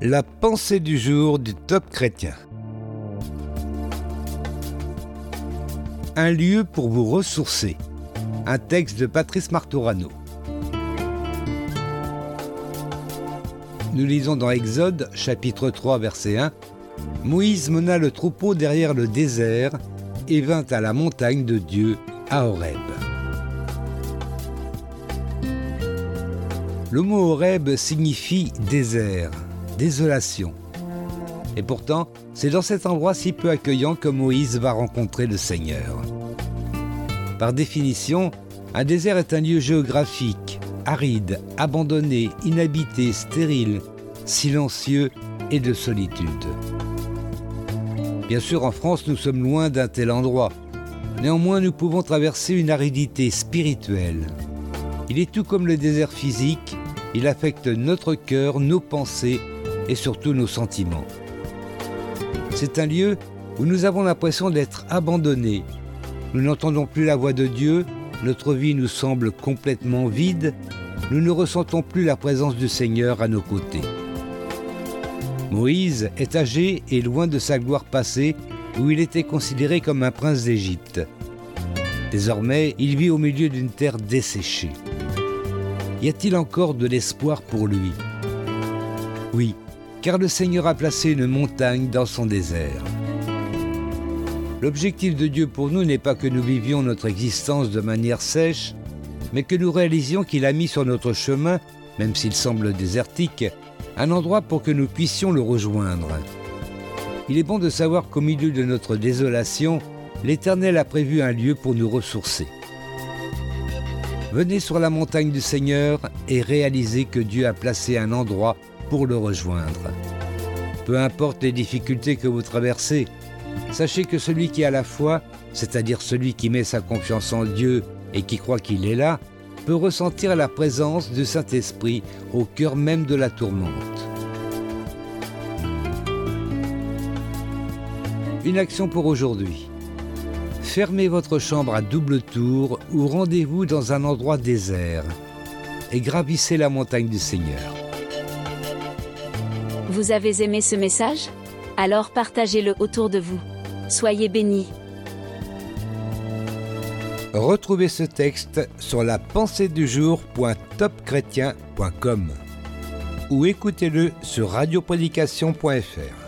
La pensée du jour du top chrétien. Un lieu pour vous ressourcer. Un texte de Patrice Martorano. Nous lisons dans Exode, chapitre 3, verset 1. « Moïse mena le troupeau derrière le désert et vint à la montagne de Dieu, à Horeb. » Le mot Horeb signifie « désert ». Désolation. Et pourtant, c'est dans cet endroit si peu accueillant que Moïse va rencontrer le Seigneur. Par définition, un désert est un lieu géographique, aride, abandonné, inhabité, stérile, silencieux et de solitude. Bien sûr, en France, nous sommes loin d'un tel endroit. Néanmoins, nous pouvons traverser une aridité spirituelle. Il est tout comme le désert physique, il affecte notre cœur, nos pensées et surtout nos sentiments. C'est un lieu où nous avons l'impression d'être abandonnés. Nous n'entendons plus la voix de Dieu, notre vie nous semble complètement vide, nous ne ressentons plus la présence du Seigneur à nos côtés. Moïse est âgé et loin de sa gloire passée, où il était considéré comme un prince d'Égypte. Désormais, il vit au milieu d'une terre desséchée. Y a-t-il encore de l'espoir pour lui ? Oui, car le Seigneur a placé une montagne dans son désert. L'objectif de Dieu pour nous n'est pas que nous vivions notre existence de manière sèche, mais que nous réalisions qu'il a mis sur notre chemin, même s'il semble désertique, un endroit pour que nous puissions le rejoindre. Il est bon de savoir qu'au milieu de notre désolation, l'Éternel a prévu un lieu pour nous ressourcer. Venez sur la montagne du Seigneur et réalisez que Dieu a placé un endroit pour le rejoindre. Peu importe les difficultés que vous traversez, sachez que celui qui a la foi, c'est-à-dire celui qui met sa confiance en Dieu et qui croit qu'il est là, peut ressentir la présence du Saint-Esprit au cœur même de la tourmente. Une action pour aujourd'hui. Fermez votre chambre à double tour ou rendez-vous dans un endroit désert et gravissez la montagne du Seigneur. Vous avez aimé ce message ? Alors partagez-le autour de vous. Soyez bénis. Retrouvez ce texte sur lapenseedujour.topchrétien.com ou écoutez-le sur radioprédication.fr.